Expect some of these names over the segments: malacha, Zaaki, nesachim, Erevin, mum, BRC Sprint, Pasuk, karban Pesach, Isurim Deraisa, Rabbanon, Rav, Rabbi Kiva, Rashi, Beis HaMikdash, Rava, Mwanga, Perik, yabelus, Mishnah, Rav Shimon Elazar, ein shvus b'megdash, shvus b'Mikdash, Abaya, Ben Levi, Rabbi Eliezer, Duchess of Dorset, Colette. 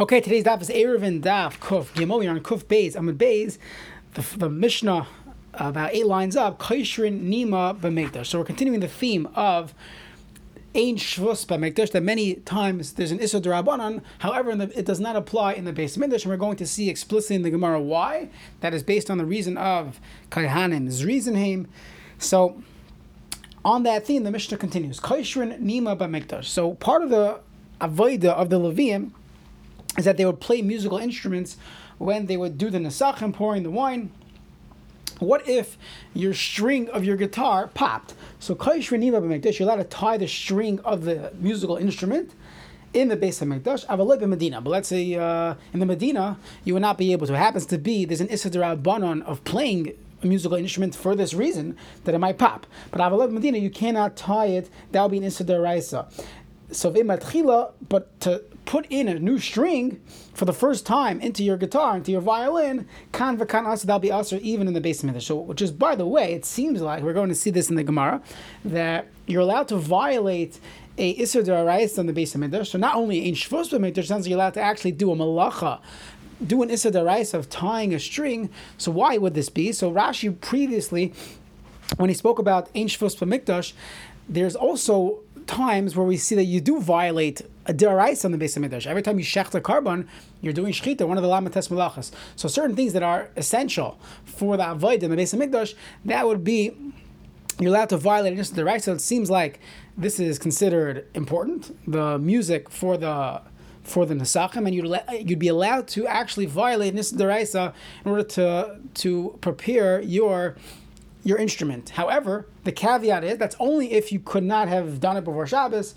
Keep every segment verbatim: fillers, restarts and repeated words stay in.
Okay, today's daf is Erevin daf kuf gimel. You're on kuf beis. Amud beis. The, the Mishnah about eight lines up. Koishrin nima b'mikdash. So we're continuing the theme of ein shvus b'megdash, that many times there's an iser d'arayis. However, in the, it does not apply in the Beis HaMikdash, and we're going to see explicitly in the Gemara why. That is based on the reason of Kohanim's reason. So on that theme, the Mishnah continues. Koishrin nima b'mikdash. So part of the avodah of the Leviim is that they would play musical instruments when they would do the nesachim, pouring the wine. What if your string of your guitar popped? So Koishrin nima b'mikdash, you're allowed to tie the string of the musical instrument in the Beis HaMikdash, avalei Medina. But let's say uh, in the Medina, you would not be able to. It happens to be, there's an iser d'arayis of playing a musical instrument for this reason, that it might pop. But avalei Medina, you cannot tie it. That would be an iser d'arayis. So v'matchila, but to put in a new string for the first time into your guitar, into your violin, kan v'kan asr, that'll be asr even in the Beis HaMikdash. So, which is, by the way, it seems like, we're going to see this in the Gemara, that you're allowed to violate a iser d'arayis on the Beis HaMikdash. So not only ein shvus b'mekdash, sounds like you're allowed to actually do a malacha, do an iser d'arayis of tying a string. So why would this be? So Rashi previously, when he spoke about ein shvus b'mekdash, there's also times where we see that you do violate a deraisa on the Beis HaMikdash. Every time you shechita karbon, you're doing shechita, one of the lamates malachas. So certain things that are essential for the avodah in the Beis HaMikdash, that would be, you're allowed to violate an iser d'arayis. So it seems like this is considered important, the music for the for the nesachim, and you'd, you'd be allowed to actually violate an iser d'arayis in order to, to prepare your your instrument. However, the caveat is that's only if you could not have done it before Shabbos,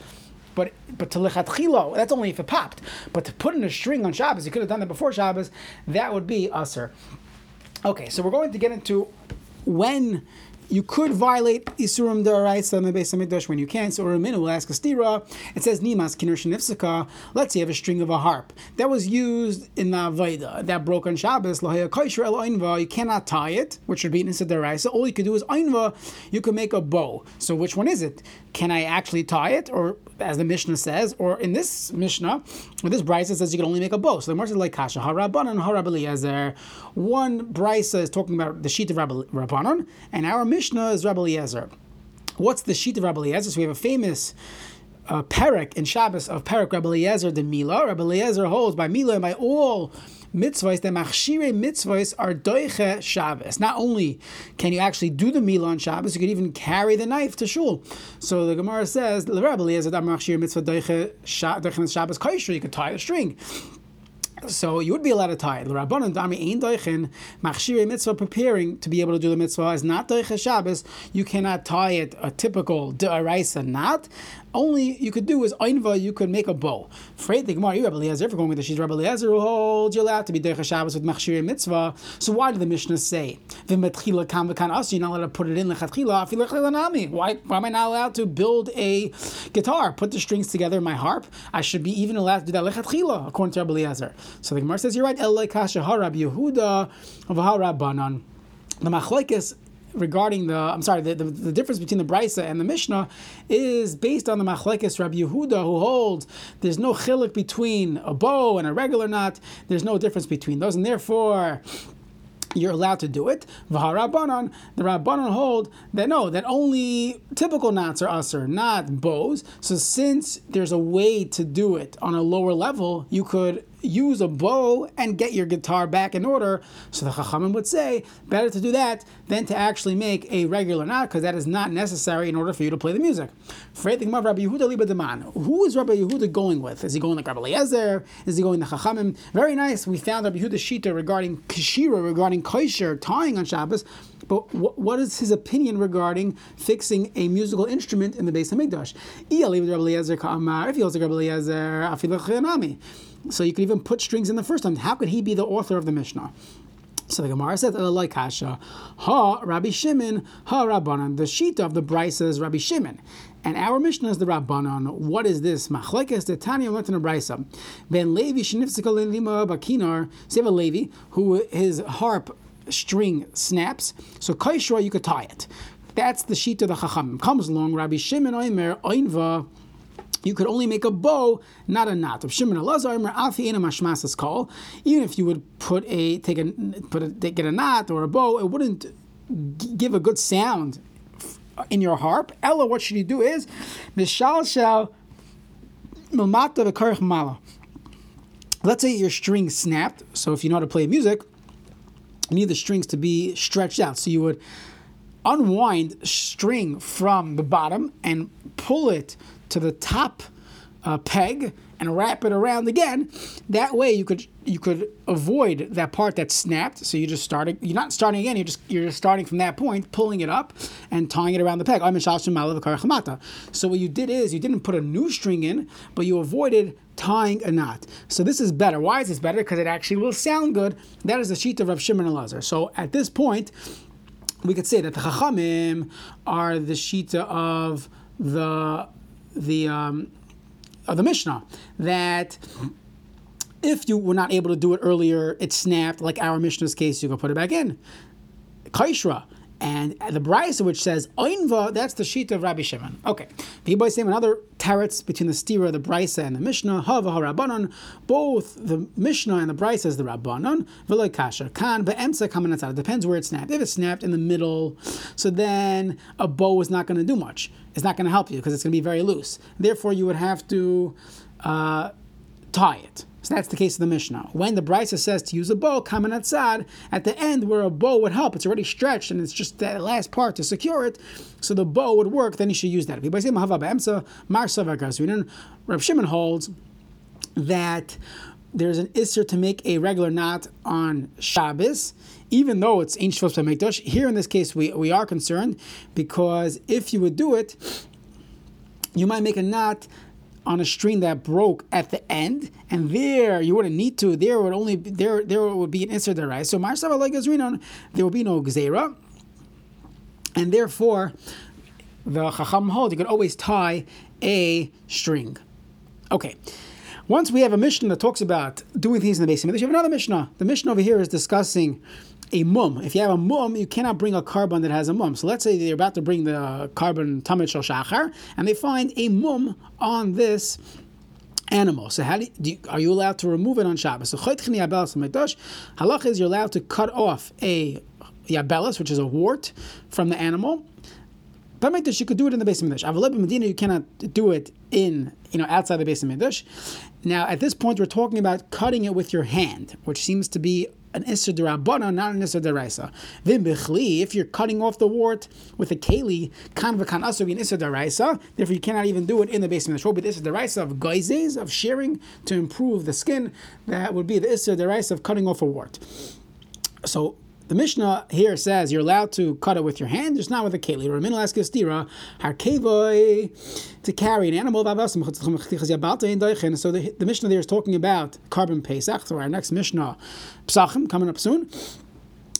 but but to lechatchilo, that's only if it popped. But to put in a string on Shabbos, you could have done that before Shabbos, that would be asr. Okay, so we're going to get into when you could violate isurim d'araisa in the Beis HaMikdash, when you can. So Ramin will ask a stira. It says nimas kinur shenifsaka. Let's say you have a string of a harp that was used in the avodah that broke on Shabbos. Lahaya koisher el einva. You cannot tie it, which would be an iser d'araisa. All you could do is einva. You could make a bow. So which one is it? Can I actually tie it, or as the Mishnah says, or in this Mishnah, or this Brysa says you can only make a bow? So the Gemara says like kasha harabbanon harabbi Eliezer. One Brysa is talking about the sheet of Rabbanon, and our Mishnah is Rabbi Eliezer. What's the sheet of Rabbi Eliezer? So we have a famous uh, Perik in Shabbos of Perik, Rabbi Eliezer de Mila. Rabbi Eliezer holds by Mila and by all mitzvahs, the machshireh mitzvahs are doiche Shabbos. Not only can you actually do the Mila on Shabbos, you could even carry the knife to shul. So the Gemara says, Rabbi Eliezer, that machshireh mitzvah doiche Shabbos kosher, you could tie a string. So you would be allowed to tie it. The Rabbanon dami ein doichin machshirei mitzvah, preparing to be able to do the mitzvah is not doiche Shabbos. You cannot tie it a typical deraisa knot. Only you could do is einva. You could make a bow. Freight the Gemara, you Rabbi Eliezer, if you're going with the sheet Rabbi Eliezer who holds you're allowed to be doiche Shabbos with machshirei mitzvah. So why did the Mishnah say v'metchila kam v'kan asu? You're not allowed to put it in lechatchila afi lechatchila nami. Why why am I not allowed to build a guitar, put the strings together in my harp? I should be even allowed to do that lechatchila according to Rabbi Eliezer. So the Gemara says, you're right, Eloi Kasha ha Rabbi Yehuda of ha Rabbanon. The machlokes regarding the, I'm sorry, the, the, the difference between the Brysa and the Mishnah is based on the machlokes Rabbi Yehuda, who holds there's no chiluk between a bow and a regular knot. There's no difference between those, and therefore you're allowed to do it. V'ha Rabbanon, the Rabbanon hold that no, that only typical knots are asr, not bows. So since there's a way to do it on a lower level, you could use a bow and get your guitar back in order. So the Chachamim would say, better to do that than to actually make a regular knot, because that is not necessary in order for you to play the music. Who is Rabbi Yehuda going with? Is he going like Rabbi Eliezer? Is he going the Chachamim? Very nice. We found Rabbi Yehuda's shita regarding kashira, regarding kosher, tying on Shabbos. But wh- what is his opinion regarding fixing a musical instrument in the Beis HaMikdash? If he holds like Rabbi Eliezer, afi l'chinami. So you could even put strings in the first time. How could he be the author of the Mishnah? So the Gemara says, Eloi Kasha ha Rabbi Shimon ha Rabbanon. The shita of the Brysa is Rabbi Shimon, and our Mishnah is the Rabbanon. What is this? Machlekes the Tanya went in a Brysa. Ben Levi shenifzika lima bakinar. So you have a Levi who his harp string snaps. So kaishra, you could tie it. That's the shita of the Chachamim. Comes along Rabbi Shimon oimer oinva. you could only make a bow, not a knot. Of Shimon Elazar, Afi Ena Mashmas's call. Even if you would put a take a put a, get a knot or a bow, it wouldn't give a good sound in your harp. Ella, what should you do is Mishal Shal Milmata V'Karich Mala. Let's say your string snapped. So if you know how to play music, you need the strings to be stretched out. So you would unwind string from the bottom and pull it to the top uh, peg and wrap it around again. That way you could you could avoid that part that snapped. So you just starting you're not starting again. You're just you're just starting from that point, pulling it up and tying it around the peg. So what you did is you didn't put a new string in, but you avoided tying a knot. So this is better. Why is this better? Because it actually will sound good. That is the sheet of Rav Shimon Elazar. So at this point, we could say that the Chachamim are the shita of the the um, of the Mishnah, that if you were not able to do it earlier, it snapped, like our Mishnah's case, you can put it back in. Kaishra. And the Brysa, which says Oinva, that's the shita of Rabbi Shimon. Okay. The boys say another taretz between the stira, the Brysa, and the Mishnah. Hava Rabbanon, both the Mishnah and the Brysa is the Rabbanon. V'lo kasher kan beemtza kaminatzad. Depends where it snapped. If it snapped in the middle, so then a bow is not going to do much. It's not going to help you because it's going to be very loose. Therefore, you would have to uh, tie it. So that's the case of the Mishnah. When the Brysa says to use a bow, kaminatzad, at the end where a bow would help, it's already stretched and it's just that last part to secure it, so the bow would work, then you should use that. Reb Shimon holds that there's an iser to make a regular knot on Shabbos, even though it's ein shvus b'megdash. Here in this case, we, we are concerned because if you would do it, you might make a knot on a string that broke at the end, and there you wouldn't need to. There would only there there would be an iser d'arayis. So Marshava like Gazrinon, there would be no gzeira, and therefore the Chacham hold you could always tie a string. Okay. Once we have a Mishnah that talks about doing things in the Beis HaMikdash, you have another Mishnah. The Mishnah over here is discussing a mum. If you have a mum, you cannot bring a karbon that has a mum. So let's say they're about to bring the karbon tamid shel shachar, and they find a mum on this animal. So how do you, do you, are you allowed to remove it on Shabbos? So halach is you're allowed to cut off a yabelus, which is a wart, from the animal. B'mikdash you could do it in the Beis HaMikdash. Aval b'Medina you cannot do it in, you know, outside the Beis HaMikdash. Now at this point we're talking about cutting it with your hand, which seems to be an iser d'arabbanan, not an iser d'araisa. Vim bichli, if you're cutting off the wart with a keli, kan v'kan asu an iser d'araisa. Therefore, you cannot even do it in the Beis HaMikdash. Would be the iser d'araisa of geizes, of shearing to improve the skin. That would be the iser d'araisa of cutting off a wart. So the Mishnah here says you're allowed to cut it with your hand, just not with a keli. To carry an animal. So the, the Mishnah there is talking about karbon Pesach, so our next Mishnah, Pesachim, coming up soon.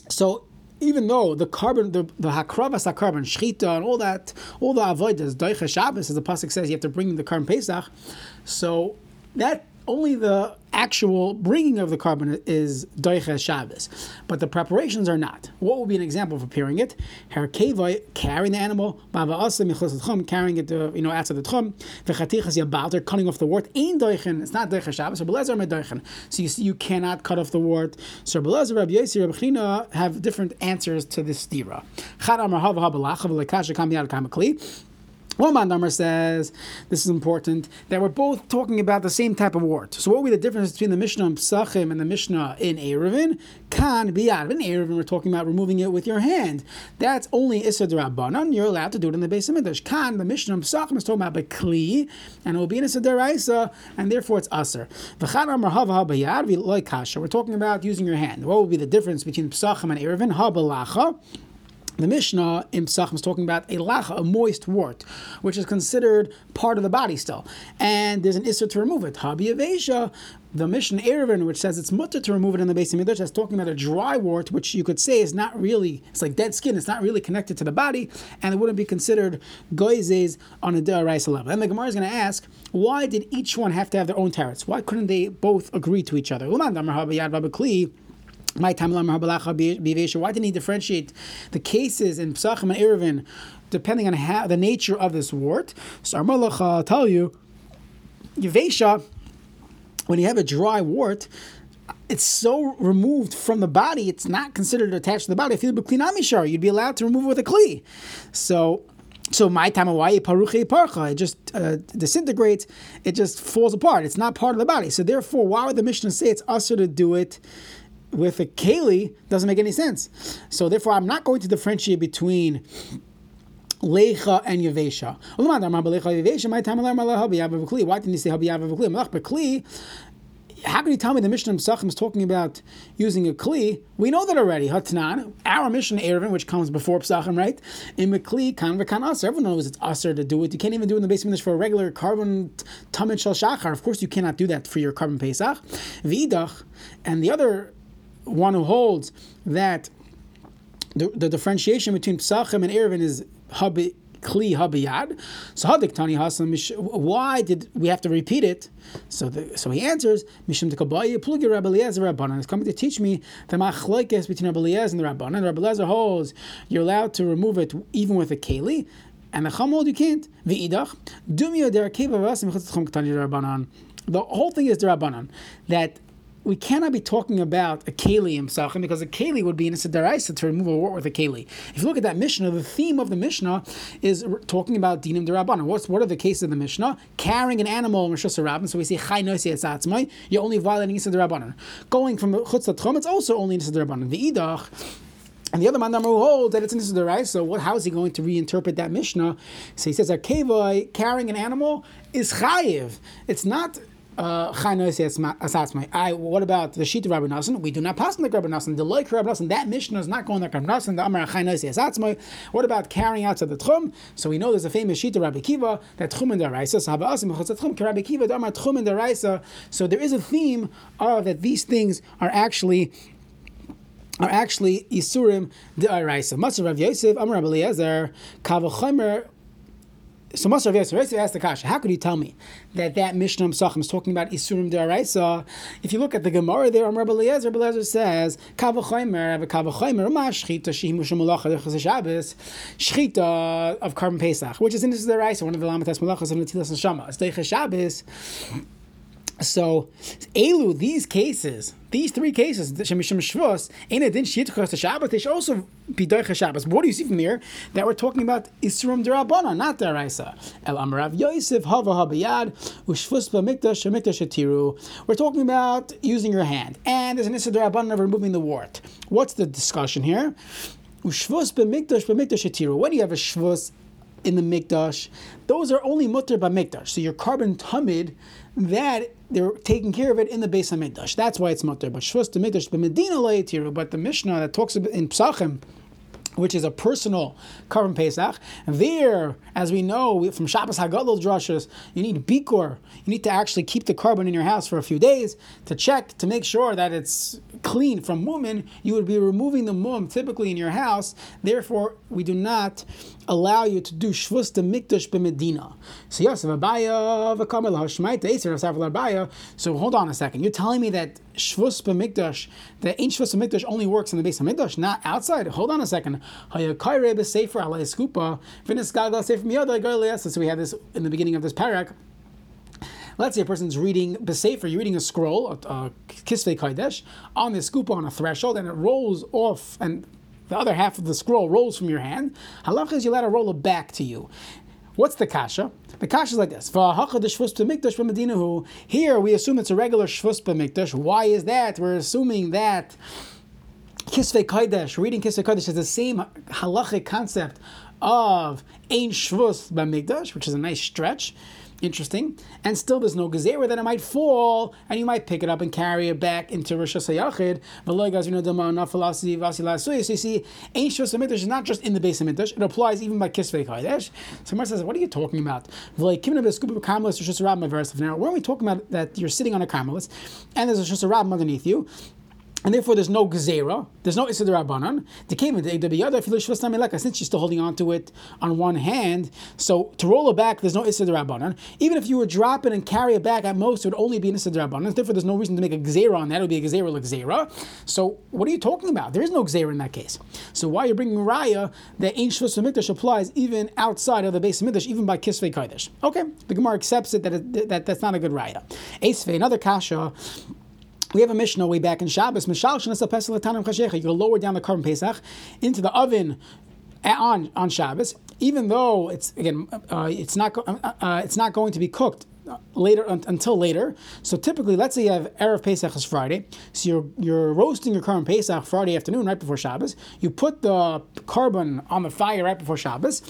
So even though the karbon, the the hakravas hakarbon, shechita, and all that, all the avodah, doicha Shabbos, as the pasuk says, you have to bring the karbon Pesach. So that only the actual bringing of the karbon is doicha Shabbos, but the preparations are not. What would be an example of preparing it? Herkevai, carrying the animal, carrying it to, you know, outside the t'chum, v'chatichas yabalter, cutting off the wart, ain't doichen, it's not doicha Shabbos, Rabbi Eliezer made doichen. So you see, you cannot cut off the wart. So Rabbi Eliezer, Rabbi Yehuda, Rabbi Shimon have different answers to this stira. One Mandamar says, this is important, that we're both talking about the same type of wart. So what would be the difference between the Mishnah in Pesachim and the Mishnah in Erevin? Kan biyad. In Erevin, we're talking about removing it with your hand. That's only iser d'arabbanan. You're allowed to do it in the Beis HaMikdash. Kan, the Mishnah in Pesachim, is talking about b'kli, and it will be an iser d'araisa, and therefore it's aser. V'chad amar hava biyad v'lo kasha. We're talking about using your hand. What would be the difference between Pesachim and Erevin? Habalacha. The Mishnah in Pesachim is talking about a lacha, a moist wart, which is considered part of the body still. And there's an iser to remove it. Habi Avesha, the Mishnah Erevin, which says it's mutter to remove it in the Beis HaMikdash, that's talking about a dry wart, which you could say is not really, it's like dead skin, it's not really connected to the body, and it wouldn't be considered goizes on a deraisa level. And the Gemara is going to ask, why did each one have to have their own tarots? Why couldn't they both agree to each other? My time, why didn't he differentiate the cases in Pesachim and Erevin depending on how the nature of this wart? So our malacha tell you Yavesha, when you have a dry wart, it's so removed from the body, it's not considered attached to the body. If you'd be clean amishar, you'd be allowed to remove it with a kli. So, so my tamawai paruche parcha, it just uh, disintegrates, it just falls apart. It's not part of the body. So therefore, why would the Mishnah say it's usher to do it with a keli? Doesn't make any sense. So therefore, I'm not going to differentiate between lecha and yavesha. Why didn't he say habi? How can you tell me the Mishnah in Pesachim is talking about using a kli? We know that already. Hatnan, our Mishnah Erevin, which comes before Pesachim, right? In mekli kan v'kan aser. Everyone knows it's aser to do it. You can't even do it in the Beis HaMikdash for a regular karbon tamid shel shachar. Of course, you cannot do that for your karbon Pesach. V'idach, and the other one who holds that the, the differentiation between Pesachim and Erevin is habi kli habiyad. So hadik tani hasam. Why did we have to repeat it? So the, so he answers mishum tekabayi plugi Rabbi Eliezer Rabbanon. It's coming to teach me the machlokes between Rabbi Eliezer and the Rabbanon. Rabbi Eliezer holds you're allowed to remove it even with a keli, and the chum holds you can't. V'idach dumio derakei v'avasim chutzchum ketani Rabbanon. The whole thing is the Rabbanon that we cannot be talking about a keli in Pesachim, because a keli would be an iser d'arayis to remove a wart with a keli. If you look at that Mishnah, the theme of the Mishnah is talking about dinim d'Rabbanan. What's what are the cases of the Mishnah? Carrying an animal in Rishus HaRabbim, so we say chai nosi etzatzmai, you're only violating iser d'Rabbanan. Going from chutz t'chum, it's also only iser d'Rabbanan. The idach. And the other man who holds that it's an iser d'arayis, so what, how is he going to reinterpret that Mishnah? So he says, Akevai, carrying an animal is chayiv. It's not... Uh, I, what about the sheet of Rabbi Nassan? We do not pass like Rabbi Nassan. The like Rabbi Nassan, that Mishnah is not going like Rabbi Nassan. The Amar Chaynosi Asatzmai. What about carrying outside the t'chum? So we know there's a famous sheet of Rabbi Kiva that t'chum and deraisa. So Haba Asim Chutz t'chum. Rabbi Kiva Amar t'chum and deraisa. So there is a theme of that these things are actually. Are actually isurim deraisa. Maser Rav Yosef Amar Rabbi Eliezer Kavachomer. So Master Rav Yosef asked the kasha, how could you tell me that that Mishnah Pesachim is talking about Isurim D'Araisa? If you look at the Gemara there, Rabbi Eliezer, Rabbi Eliezer says, Kavachomer, Kavachomer, Ma shechita shehimush melacha derechas Shabbos, shechita of Karban Pesach, which is in Iser d'Araisa, one of the Lamatas melachas of Netilas Neshama. It's derechas Shabbos. So, Elu, these cases, these three cases, Shemishim Shvus, Ein Adin Shiyitchos Hashabbos, they should also be Doicha Shabbos. What do you see from here? That we're talking about Isurim D'Rabbanan, not D'Araisa. El Amar Rav Yosef Hava Habayad Ushvus b'Mikdash Mikdash Atiru. We're talking about using your hand, and there's an Iser d'Rabbanan of removing the wart. What's the discussion here? Ushvus b'Mikdash b'Mikdash Atiru. When do you have a shvus in the mikdash? Those are only mutter b'mikdash. So your karbon tamid, that they're taking care of it in the Beis HaMikdash. That's why it's mutter. But shvus b'mikdash b'Medina le'etiru. But the Mishnah that talks in Pesachim, which is a personal Karban Pesach, there, as we know from Shabbos Hagadol drushes, you need bikor. You need to actually keep the Karban in your house for a few days to check, to make sure that it's clean from mum. You would be removing the mum typically in your house. Therefore, we do not allow you to do shvus b'mikdash b'medina. So yes, v'abaya v'kamel hashmaita eser v'safel abaya. So hold on a second. You're telling me that shvus b'mikdash, that ein shvus b'mekdash only works in the Beis HaMikdash, not outside? Hold on a second. So we had this in the beginning of this parak. Let's say a person's reading b'sefer, you're reading a scroll, a, a kisvei kodesh, on this skupa, on a threshold, and it rolls off, and the other half of the scroll rolls from your hand. Halakha is you let it roll it back to you. What's the kasha? The kasha is like this. Here we assume it's a regular shvus b'mikdash. Why is that? We're assuming that Kisvei Kodesh, reading Kisvei Kodesh is the same halachic concept of ein shvus b'megdash, which is a nice stretch, interesting, and still there's no gezerah that it might fall, and you might pick it up and carry it back into Rosh Hashayachid. So you see, ein shvus b'megdash is not just in the Beis HaMikdash, it applies even by Kisvei Kodesh. Someone says, what are you talking about? Now, when we talk about that you're sitting on a carmelis, and there's a Rosh Hashayachid underneath you, And therefore, there's no gezerah, there's no iser d'arayis. The came the if since she's still holding on to it on one hand, so to roll it back, there's no iser d'arayis. Even if you would drop it and carry it back, at most it would only be an iser d'arayis. Therefore, there's no reason to make a gezerah on that. It would be a gezerah like gezerah. So what are you talking about? There is no gezerah in that case. So why are you bringing raya that ein shvus b'megdash applies even outside of the Beis HaMikdash, even by kisvei kodesh? Okay, the Gemara accepts it that, it, that that's not a good raya. Esvei, another kasha. We have a Mishnah way back in Shabbos. You lower down the karban Pesach into the oven on, on Shabbos, even though it's again uh, it's not uh, uh, it's not going to be cooked later un- until later. So typically, let's say you have erev Pesach is Friday, so you're you're roasting your karban Pesach Friday afternoon right before Shabbos. You put the karbon on the fire right before Shabbos,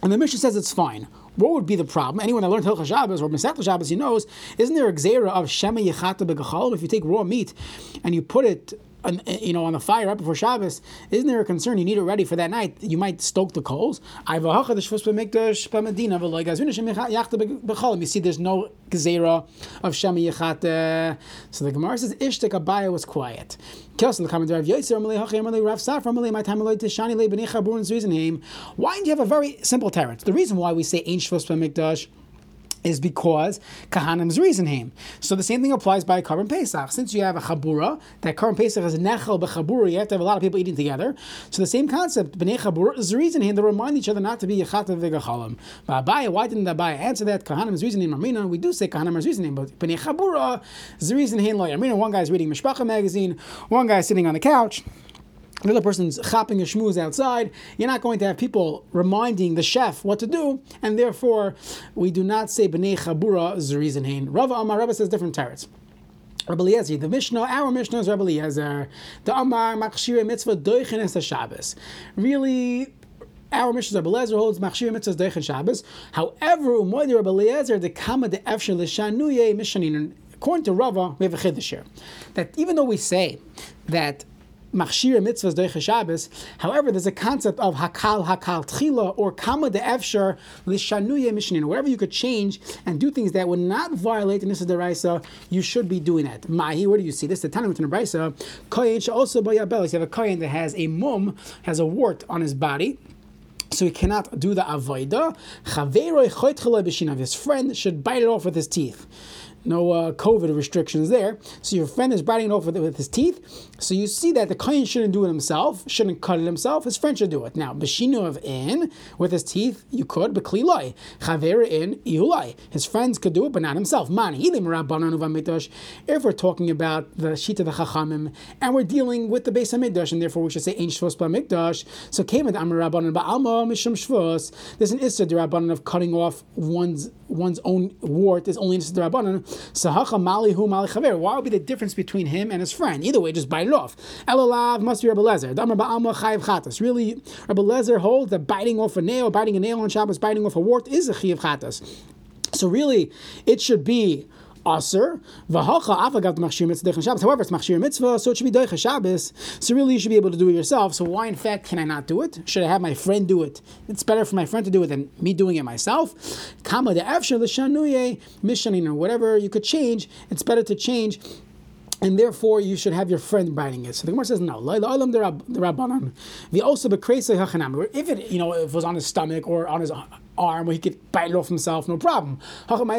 and the Mishnah says it's fine. What would be the problem? Anyone that learned Hilchah Shabbos or Masechta Shabbos, he knows, isn't there a gzeira of Shema Yechata B'Gachal? If you take raw meat and you put it on, you know, on the fire right before Shabbos, isn't there a concern you need it ready for that night? You might stoke the coals. You see, there's no gzeira of Shema Yechata. So the Gemara says, Ishtek Abaya was quiet. Why do you have a very simple teretz? The reason why we say ein shvus b'megdash is because Kahanim's reason him. So the same thing applies by karban Pesach. Since you have a chabura, that karban Pesach is nechel b'chabura, you have to have a lot of people eating together. So the same concept, b'nei chabura, is the reason him. They remind each other not to be yechata v'gachalim. But Abaya, why didn't Abaya answer that? Kahanim's reason him. Armina, we do say Kahanim's reason him, but b'nei chabura is the reason him. Like Armina, one guy's reading Mishpacha magazine, one guy's sitting on the couch. The other person's chopping a schmooze outside. You're not going to have people reminding the chef what to do, and therefore we do not say b'nei chabura z'rizin hein. Rav Amar, Rebbe says different tarets. Rabbi Eliezer, the Mishnah, our Mishnah is Rabbi Eliezer. The Amar machshireh mitzvah doichen es haShabbos. Really, our Mishnah Rabbi Eliezer holds machshireh mitzvah doichen Shabbos. However, umoyde Rabbi Eliezer the kama de efshir l'shanuye mishanin. According to Rava, we have a chiddush here that even though we say that machshireh mitzvahs doiche Shabbos, however, there's a concept of hakal hakal tchila or kama de'efshar lishanuye mishnina. Whatever you could change and do things that would not violate the iser d'arayis, you should be doing that. Mahi, where do you see this? The Tanu in the Brysa, koyin also by yabelus. You have a koyin that has a mum, has a wart on his body. So he cannot do the avodah. His friend should bite it off with his teeth. No uh, COVID restrictions there. So your friend is biting it off with, with his teeth. So you see that the kohen shouldn't do it himself, shouldn't cut it himself. His friend should do it. Now, b'shinu of in, with his teeth, you could, b'kli loy, chaver in, iulai. His friends could do it, but not himself. Mani, ilim Rabbanon u'vamitosh. If we're talking about the shechita, the Chachamim, and we're dealing with the Beis HaMikdash, and therefore we should say ein shvus b'megdash. So came with Amar Rabbanon ba'alma mishum shvus. There's an ister de Rabbanon of cutting off one's one's own wart. There's only an ister de Rabbanon. Why would be the difference between him and his friend? Either way, just bite it off. Elalav must be Rabbi Eliezer. Really, Rabbi Eliezer holds that biting off a nail, biting a nail on Shabbos, biting off a wart is a chiyav chatas. So really, it should be Aser. However, it's machshireh mitzvah, so it should be doiche Shabbos. So really, you should be able to do it yourself. So why, in fact, can I not do it? Should I have my friend do it? It's better for my friend to do it than me doing it myself. Kama de'efshar l'shanuye mishanin, or whatever you could change, it's better to change. And therefore, you should have your friend biting it. So the Gemara says, no. If it, you know, if it was on his stomach or on his arm, where he could bite it off himself, no problem. Happened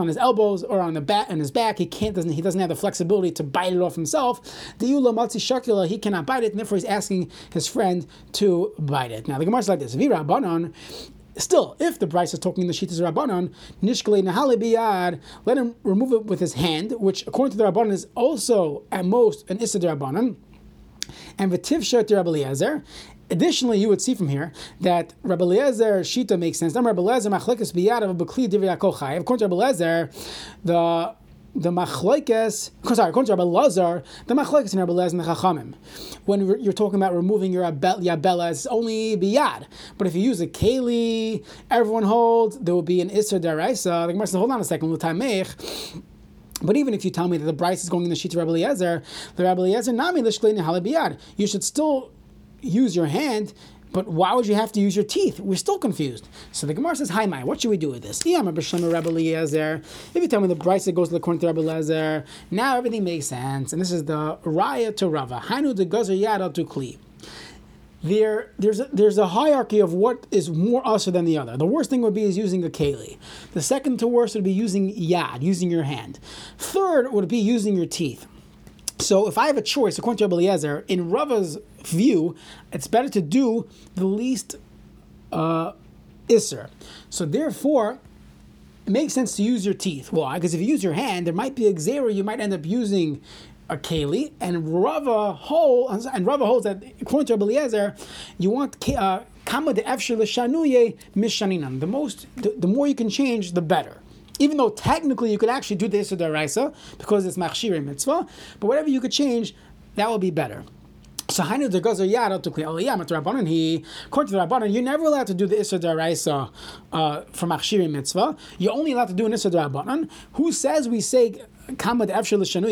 on his elbows or on the back, on his back. He can't. Doesn't he? Doesn't have the flexibility to bite it off himself. He cannot bite it, and therefore he's asking his friend to bite it. Now the Gemara is like this. Still, if the Brysa is talking the Shittas Rabbanon, Nishkele Nahale Biyad, let him remove it with his hand, which according to the Rabbanon is also at most an Iser d'Rabbanon, and V'tiv Shet Rabbi Eliezer. Additionally, you would see from here that Rabbi Eliezer Shita makes sense. Then Rabbi Eliezer Machlekes Biyad of B'kli Divya Kochai. According to Rabbi Eliezer, the The machlekes, sorry, according to Rabbi Elazar, the machlekes in Rabbi Elazar and the Chachamim. When you're talking about removing your yabelus, it's only biyad. But if you use a keli, everyone holds, there will be an iser d'arayis. The Gemara says, hold on a second, l'tamech. But even if you tell me that the Bryce is going in the sheet to Rabbi Eliezer, the Rabbi Eliezer nami l'shklein halabiyad. You should still use your hand But why would you have to use your teeth? We're still confused. So the Gemara says, hi, Maya, what should we do with this? Yeah, Rabbi Shimon, Rabbi Eliezer. If you tell me the Brysa goes according to Rabbi Eliezer, now everything makes sense. And this is the Raya to Rava. Hainu de Gozer Yada to Kli. There, there's a, there's a hierarchy of what is more usher than the other. The worst thing would be is using a keli. The second to worst would be using yad, using your hand. Third would be using your teeth. So if I have a choice, according to Rabbi Eliezer, in Rava's view, it's better to do the least uh, iser. So therefore, it makes sense to use your teeth. Why? Because if you use your hand, there might be a xera, you might end up using a keli, and Rava holds, and Rava holds that according to Rabbi Eliezer, you want uh, the most, the, the more you can change, the better. Even though technically you could actually do the iser d'arayis because it's machshireh mitzvah, but whatever you could change, that would be better. So according to the Rabbanon, you're never allowed to do the iser d'arayis uh, for machshireh mitzvah. You're only allowed to do an iser d'arabbanan. Who says we say? Just use your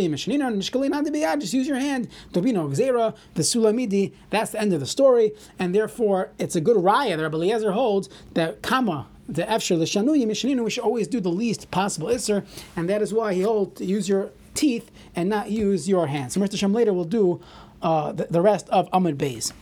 hand. There'll be no xera, the sulamidi. That's the end of the story, and therefore it's a good raya that Rabbi Eliezer holds that kama the efshir l'shanuyi mishninu. We should always do the least possible iser, and that is why he holds to use your teeth and not use your hands. So Mister Shem later will do uh, the, the rest of Amud Beis.